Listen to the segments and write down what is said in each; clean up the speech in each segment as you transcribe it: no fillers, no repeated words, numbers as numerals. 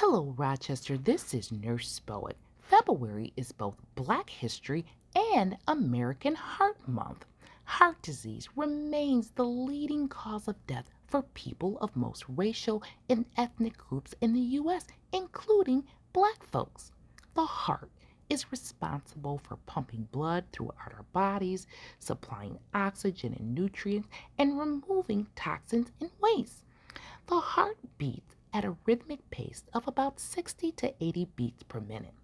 Hello, Rochester. This is Nurse Bowick. February is both Black History and American Heart Month. Heart disease remains the leading cause of death for people of most racial and ethnic groups in the U.S., including Black folks. The heart is responsible for pumping blood throughout our bodies, supplying oxygen and nutrients, and removing toxins and waste. The heart beats at a rhythmic pace of about 60 to 80 beats per minute.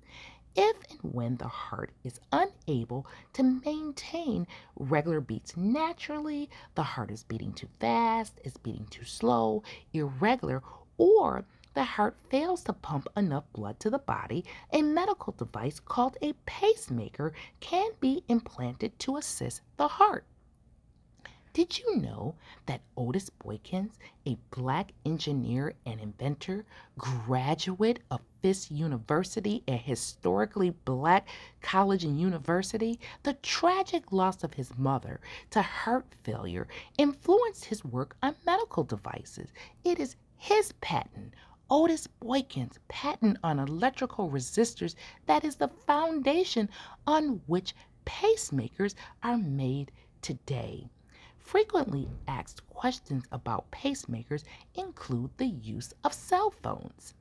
If and when the heart is unable to maintain regular beats naturally, the heart is beating too fast, is beating too slow, irregular, or the heart fails to pump enough blood to the body, a medical device called a pacemaker can be implanted to assist the heart. Did you know that Otis Boykins, a Black engineer and inventor, graduate of Fisk University, a historically Black college and university, the tragic loss of his mother to heart failure influenced his work on medical devices? It is his patent, Otis Boykins' patent on electrical resistors, that is the foundation on which pacemakers are made today. Frequently asked questions about pacemakers include the use of cell phones.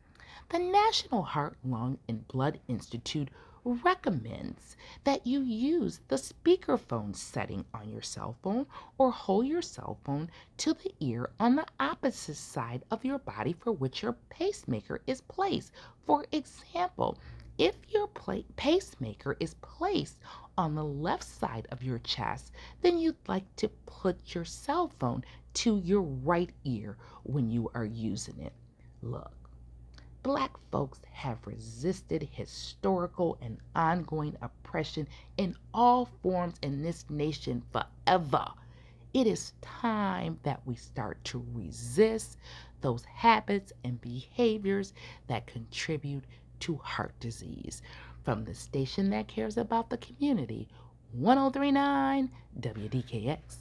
The National Heart, Lung, and Blood Institute recommends that you use the speakerphone setting on your cell phone or hold your cell phone to the ear on the opposite side of your body for which your pacemaker is placed. For example, if your pacemaker is placed on the left side of your chest, then you'd like to put your cell phone to your right ear when you are using it. Look, Black folks have resisted historical and ongoing oppression in all forms in this nation forever. It is time that we start to resist those habits and behaviors that contribute to heart disease. From the station that cares about the community, 1039 WDKX.